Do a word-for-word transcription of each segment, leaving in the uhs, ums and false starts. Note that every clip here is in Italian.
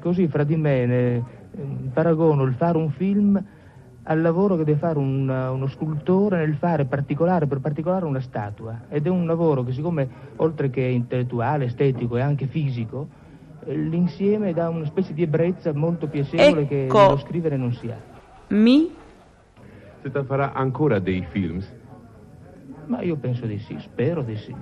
così fra di me ne, paragono il fare un film al lavoro che deve fare un, uno scultore nel fare particolare per particolare una statua, ed è un lavoro che, siccome oltre che intellettuale, estetico e anche fisico, l'insieme dà una specie di ebbrezza molto piacevole, ecco, che nello scrivere non si ha. Mi? Se te farà ancora dei film? Ma io penso di sì, spero di sì.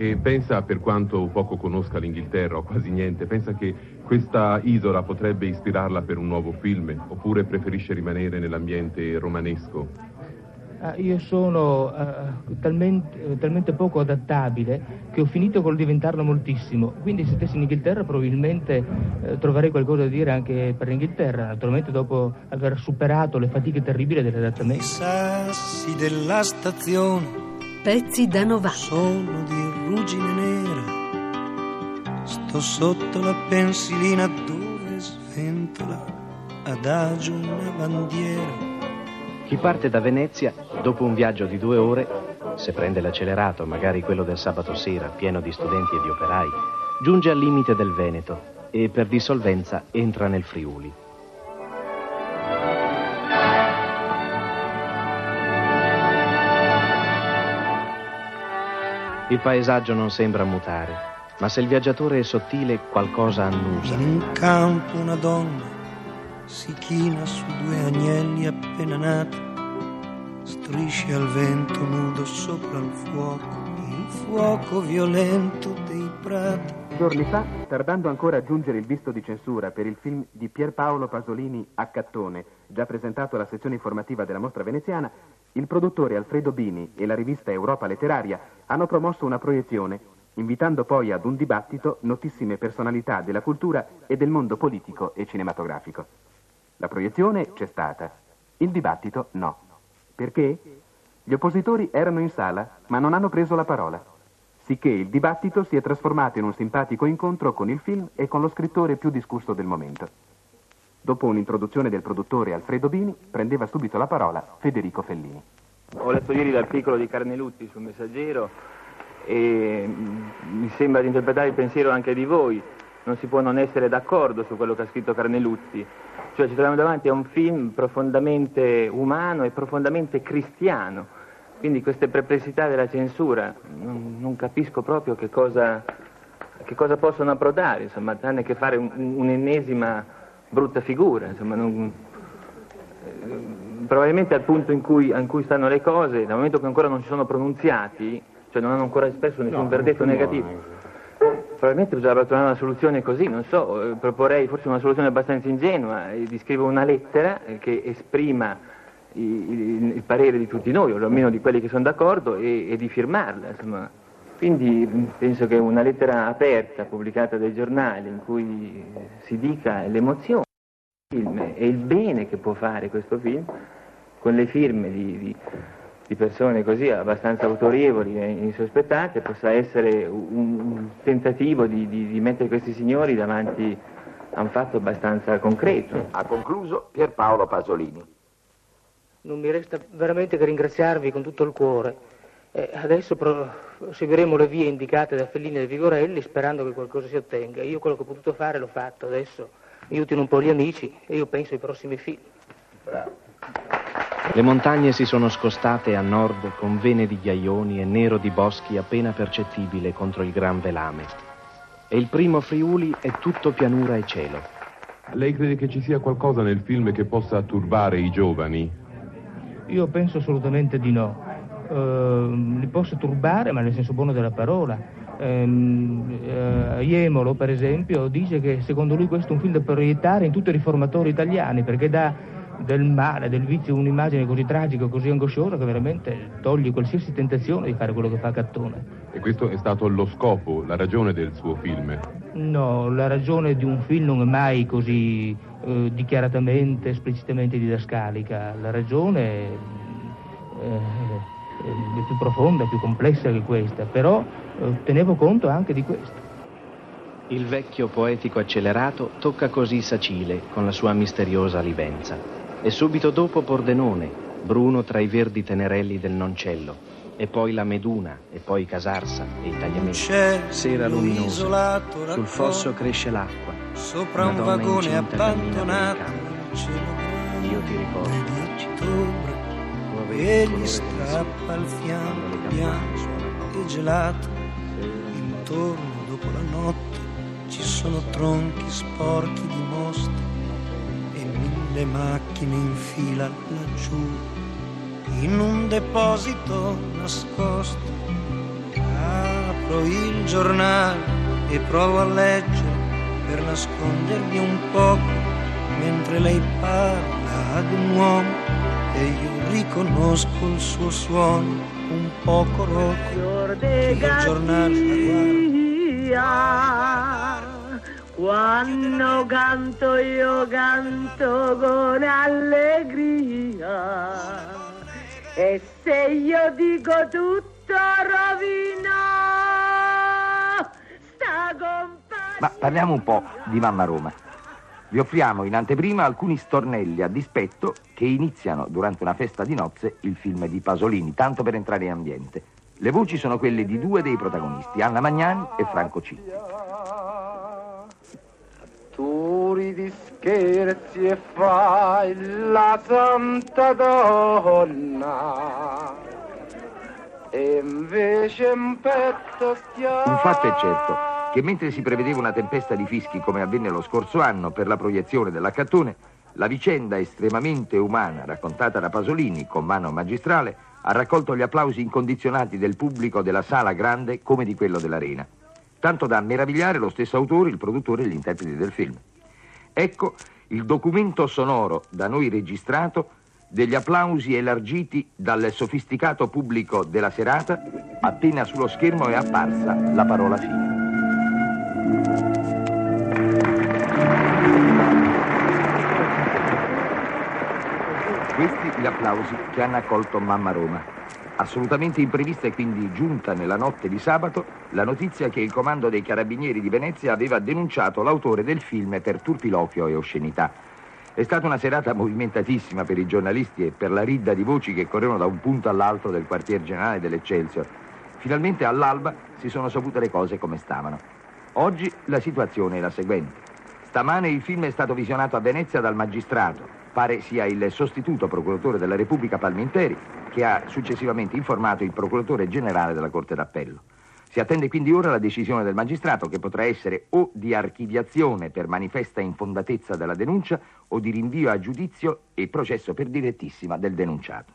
E pensa, per quanto poco conosca l'Inghilterra o quasi niente, pensa che questa isola potrebbe ispirarla per un nuovo film, oppure preferisce rimanere nell'ambiente romanesco? Ah, io sono uh, talmente, talmente poco adattabile che ho finito col diventarlo moltissimo, quindi se stessi in Inghilterra probabilmente uh, troverei qualcosa da dire anche per l'Inghilterra, naturalmente dopo aver superato le fatiche terribili dell'adattamento. I sassi della stazione, pezzi da novanta. Solo di ruggine nera, sto sotto la pensilina dove sventola adagio una bandiera. Chi parte da Venezia, dopo un viaggio di due ore, se prende l'accelerato, magari quello del sabato sera, pieno di studenti e di operai, giunge al limite del Veneto e per dissolvenza entra nel Friuli. Il paesaggio non sembra mutare, ma se il viaggiatore è sottile qualcosa annusa. In un campo una donna si china su due agnelli appena nati, strisce al vento nudo sopra il fuoco, il fuoco violento dei prati. Giorni fa, tardando ancora a giungere il visto di censura per il film di Pier Paolo Pasolini Accattone, già presentato alla sezione informativa della Mostra Veneziana, il produttore Alfredo Bini e la rivista Europa Letteraria hanno promosso una proiezione, invitando poi ad un dibattito notissime personalità della cultura e del mondo politico e cinematografico. La proiezione c'è stata, il dibattito no. Perché? Gli oppositori erano in sala, ma non hanno preso la parola, sicché il dibattito si è trasformato in un simpatico incontro con il film e con lo scrittore più discusso del momento. Dopo un'introduzione del produttore Alfredo Bini, prendeva subito la parola Federico Fellini. Ho letto ieri l'articolo di Carnelutti sul Messaggero e mi sembra di interpretare il pensiero anche di voi. Non si può non essere d'accordo su quello che ha scritto Carnelutti. Cioè ci troviamo davanti a un film profondamente umano e profondamente cristiano. Quindi queste perplessità della censura, non, non capisco proprio che cosa, che cosa possono approdare, insomma, tranne che fare un, un'ennesima... brutta figura, insomma, non... probabilmente al punto in cui, in cui stanno le cose, dal momento che ancora non si sono pronunziati, cioè non hanno ancora espresso nessun no, verdetto negativo, muore. Probabilmente bisognerebbe trovare una soluzione così, non so, proporrei forse una soluzione abbastanza ingenua, di scrivere una lettera che esprima il, il, il parere di tutti noi, o almeno di quelli che sono d'accordo, e, e di firmarla, insomma. Quindi penso che una lettera aperta pubblicata dai giornali in cui si dica l'emozione del film e il bene che può fare questo film, con le firme di, di, di persone così abbastanza autorevoli e insospettate, possa essere un, un tentativo di, di, di mettere questi signori davanti a un fatto abbastanza concreto. Ha concluso Pier Paolo Pasolini. Non mi resta veramente che ringraziarvi con tutto il cuore. Eh, adesso seguiremo le vie indicate da Fellini e Vigorelli, sperando che qualcosa si ottenga. Io quello che ho potuto fare l'ho fatto, adesso aiutino un po' gli amici e io penso ai prossimi film. Bravo. Le montagne si sono scostate a nord con vene di ghiaioni e nero di boschi appena percettibile contro il gran velame. E il primo Friuli è tutto pianura e cielo. Lei crede che ci sia qualcosa nel film che possa turbare i giovani? Io penso assolutamente di no. Uh, li posso turbare, ma nel senso buono della parola. um, uh, Iemolo, per esempio, dice che secondo lui questo è un film da proiettare in tutti i riformatori italiani, perché dà del male, del vizio, un'immagine così tragica, così angosciosa, che veramente toglie qualsiasi tentazione di fare quello che fa Cattone. E questo è stato lo scopo, la ragione del suo film? No, la ragione di un film non è mai così uh, dichiaratamente, esplicitamente didascalica. La ragione uh, più profonda, più complessa che questa, però eh, tenevo conto anche di questo. Il vecchio poetico accelerato tocca così Sacile con la sua misteriosa livenza e subito dopo Pordenone, bruno tra i verdi tenerelli del Noncello, e poi la Meduna, e poi Casarsa e i Tagliamenti. Sera luminosa, sul fosso cresce l'acqua, sopra un vagone abbandonato, io ti ricordo, e gli strappa il fianco bianco e gelato, intorno dopo la notte ci sono tronchi sporchi di mostre e mille macchine in fila laggiù, in un deposito nascosto. Apro il giornale e provo a leggere per nascondermi un poco, mentre lei parla ad un uomo e io riconosco il suo suono un poco roco. Il giornale la guarda. Quando canto io canto con allegria, e se io dico tutto rovino sta compagnia. Ma parliamo un po' di Mamma Roma. Vi offriamo in anteprima alcuni stornelli a dispetto che iniziano durante una festa di nozze il film di Pasolini, tanto per entrare in ambiente. Le voci sono quelle di due dei protagonisti, Anna Magnani e Franco Citti. Attori di scherzi e fai la santa donna, e invece un petto stiamo. Un fatto è certo, che mentre si prevedeva una tempesta di fischi come avvenne lo scorso anno per la proiezione dell'Accattone, la vicenda estremamente umana raccontata da Pasolini con mano magistrale ha raccolto gli applausi incondizionati del pubblico della Sala Grande come di quello dell'Arena, tanto da meravigliare lo stesso autore, il produttore e gli interpreti del film. Ecco il documento sonoro da noi registrato degli applausi elargiti dal sofisticato pubblico della serata appena sullo schermo è apparsa la parola fine. Questi gli applausi che hanno accolto Mamma Roma. Assolutamente imprevista e quindi giunta nella notte di sabato la notizia che il comando dei carabinieri di Venezia aveva denunciato l'autore del film per turpiloquio e oscenità. È stata una serata movimentatissima per i giornalisti e per la ridda di voci che correvano da un punto all'altro del quartier generale dell'Eccelsior. Finalmente all'alba si sono sapute le cose come stavano. Oggi la situazione è la seguente. Stamane il film è stato visionato a Venezia dal magistrato, pare sia il sostituto procuratore della Repubblica Palminteri, che ha successivamente informato il procuratore generale della Corte d'Appello. Si attende quindi ora la decisione del magistrato, che potrà essere o di archiviazione per manifesta infondatezza della denuncia o di rinvio a giudizio e processo per direttissima del denunciato.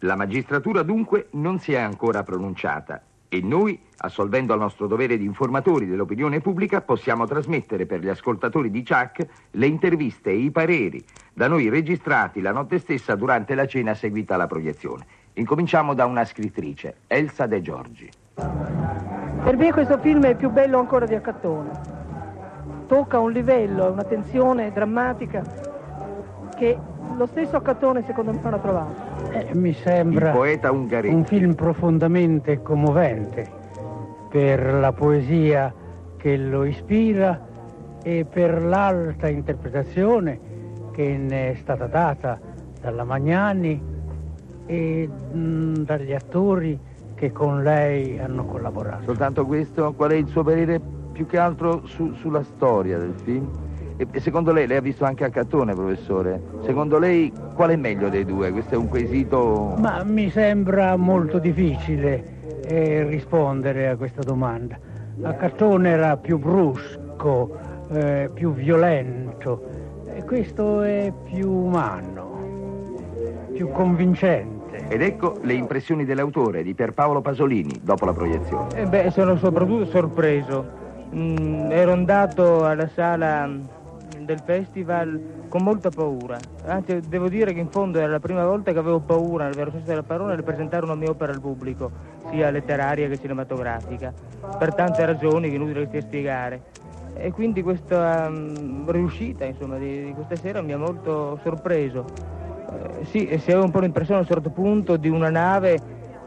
La magistratura dunque non si è ancora pronunciata e noi, assolvendo al nostro dovere di informatori dell'opinione pubblica, possiamo trasmettere per gli ascoltatori di C I A C le interviste e i pareri da noi registrati la notte stessa durante la cena seguita alla proiezione. Incominciamo da una scrittrice, Elsa De Giorgi. Per me questo film è più bello ancora di Accattone. Tocca un livello, una tensione drammatica che lo stesso Cattone secondo me non ha trovato. Eh, mi sembra il poeta Ungaretti. Un film profondamente commovente per la poesia che lo ispira e per l'alta interpretazione che ne è stata data dalla Magnani e mh, dagli attori che con lei hanno collaborato. Soltanto questo? Qual è il suo parere più che altro su, sulla storia del film? E secondo lei, lei ha visto anche Accattone, professore, secondo lei qual è meglio dei due? Questo è un quesito... Ma mi sembra molto difficile eh, rispondere a questa domanda. Accattone era più brusco, eh, più violento, e questo è più umano, più convincente. Ed ecco le impressioni dell'autore, di Pier Paolo Pasolini, dopo la proiezione. Eh beh, sono soprattutto sorpreso. Mm, ero andato alla sala del festival con molta paura, anzi devo dire che in fondo era la prima volta che avevo paura, nel vero senso della parola, nel presentare una mia opera al pubblico, sia letteraria che cinematografica, per tante ragioni che inutile che stia a spiegare, e quindi questa um, riuscita insomma di, di questa sera mi ha molto sorpreso. Eh, sì, e si aveva un po' l'impressione a un certo punto di una nave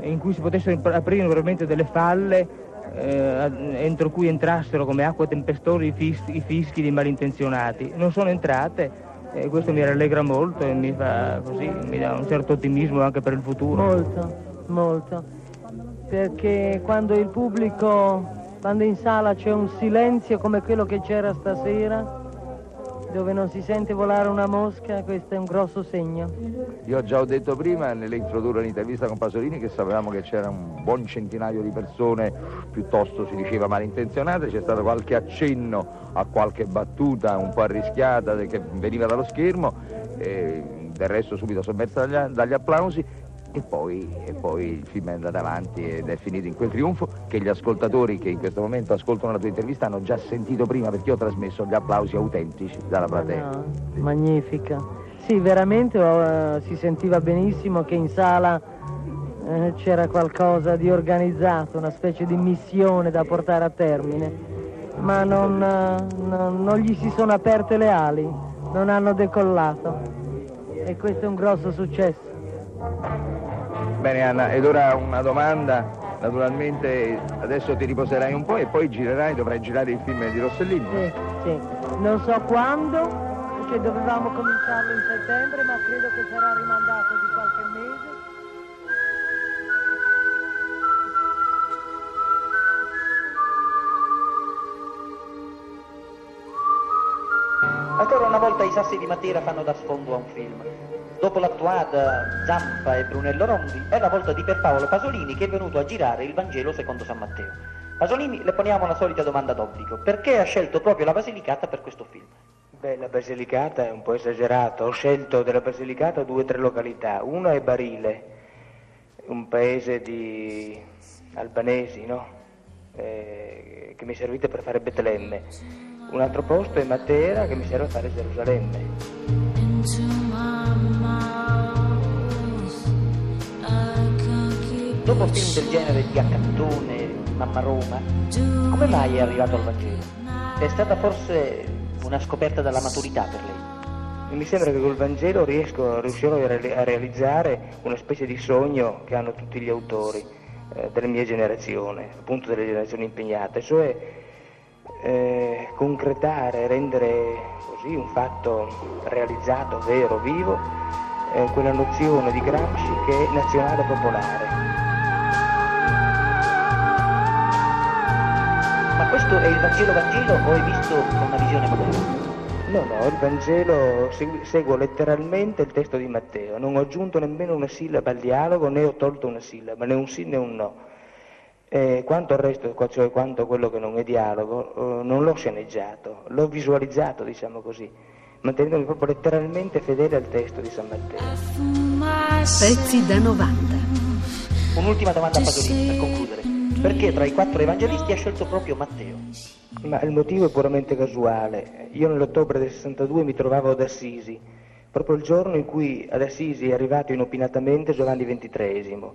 in cui si potessero aprire veramente delle falle Eh, entro cui entrassero come acqua tempestosa i, fis- i fischi dei malintenzionati. Non sono entrate e eh, questo mi rallegra molto e mi fa così, mi dà un certo ottimismo anche per il futuro. Molto, molto. perché quando il pubblico, quando in sala c'è un silenzio come quello che c'era stasera, dove non si sente volare una mosca, questo è un grosso segno. Io già ho detto prima nell'introdurre l'intervista con Pasolini che sapevamo che c'era un buon centinaio di persone, piuttosto si diceva malintenzionate, c'è stato qualche accenno a qualche battuta un po' arrischiata che veniva dallo schermo, e del resto subito sommersa dagli, dagli applausi. E poi, e poi il film è andato avanti ed è finito in quel trionfo che gli ascoltatori che in questo momento ascoltano la tua intervista hanno già sentito prima, perché io ho trasmesso gli applausi autentici dalla platea. No, sì. Magnifica. Sì, veramente uh, si sentiva benissimo che in sala uh, c'era qualcosa di organizzato, una specie di missione da portare a termine, ma non, uh, no, non gli si sono aperte le ali, non hanno decollato, e questo è un grosso successo. Bene Anna, ed ora una domanda, naturalmente adesso ti riposerai un po' e poi girerai, dovrai girare il film di Rossellini. Sì, sì, non so quando, perché dovevamo cominciarlo in settembre, ma credo che sarà rimandato di qualche mese. Ancora una volta i sassi di Matera fanno da sfondo a un film. Dopo l'attuata Zampa e Brunello Rondi è la volta di Pier Paolo Pasolini, che è venuto a girare Il Vangelo secondo San Matteo. Pasolini, le poniamo la solita domanda d'obbligo: perché ha scelto proprio la Basilicata per questo film? Beh, la Basilicata è un po' esagerata. Ho scelto della Basilicata due o tre località. Una è Barile, un paese di albanesi, no? Eh, che mi è servito per fare Betlemme. Un altro posto è Matera, che mi serve a fare Gerusalemme. Dopo film del genere di Accattone, Mamma Roma, come mai è arrivato al Vangelo? È stata forse una scoperta della maturità per lei? Mi sembra che col Vangelo riesco, riuscirò a realizzare una specie di sogno che hanno tutti gli autori eh, della mia generazione, appunto delle generazioni impegnate, cioè eh, concretare, rendere così un fatto realizzato, vero, vivo, eh, quella nozione di Gramsci che è nazionale popolare. Questo è il Vangelo Vangelo o hai visto una visione moderna? No, no, il Vangelo seguo letteralmente il testo di Matteo, non ho aggiunto nemmeno una sillaba al dialogo, né ho tolto una sillaba, né un sì né un no. E quanto al resto, cioè quanto a quello che non è dialogo, non l'ho sceneggiato, l'ho visualizzato, diciamo così, mantenendomi proprio letteralmente fedele al testo di San Matteo. Pezzi da novanta. Un'ultima domanda a Pasolini per concludere. Perché tra i quattro evangelisti ha scelto proprio Matteo? Ma il motivo è puramente casuale. Io nell'ottobre del sessantadue mi trovavo ad Assisi, proprio il giorno in cui ad Assisi è arrivato inopinatamente Giovanni ventitreesimo,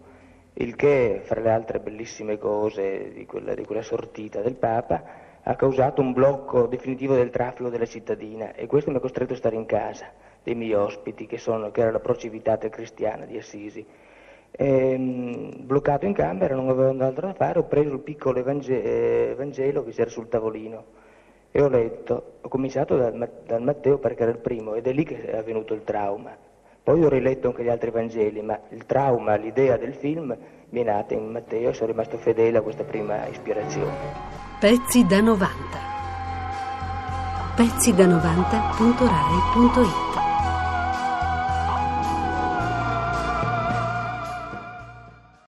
il che, fra le altre bellissime cose di quella, di quella sortita del Papa, ha causato un blocco definitivo del traffico della cittadina, e questo mi ha costretto a stare in casa dei miei ospiti, che, sono, che era la Pro Civitate cristiana di Assisi. Ehm, bloccato in camera, non avevo altro da fare, ho preso il piccolo evangel- eh, Vangelo che c'era sul tavolino e ho letto. Ho cominciato dal, dal Matteo perché era il primo, ed è lì che è avvenuto il trauma. Poi ho riletto anche gli altri Vangeli, ma il trauma, l'idea del film mi è nata in Matteo, e sono rimasto fedele a questa prima ispirazione. Pezzi da novanta. Pezzi da novanta punto rai punto it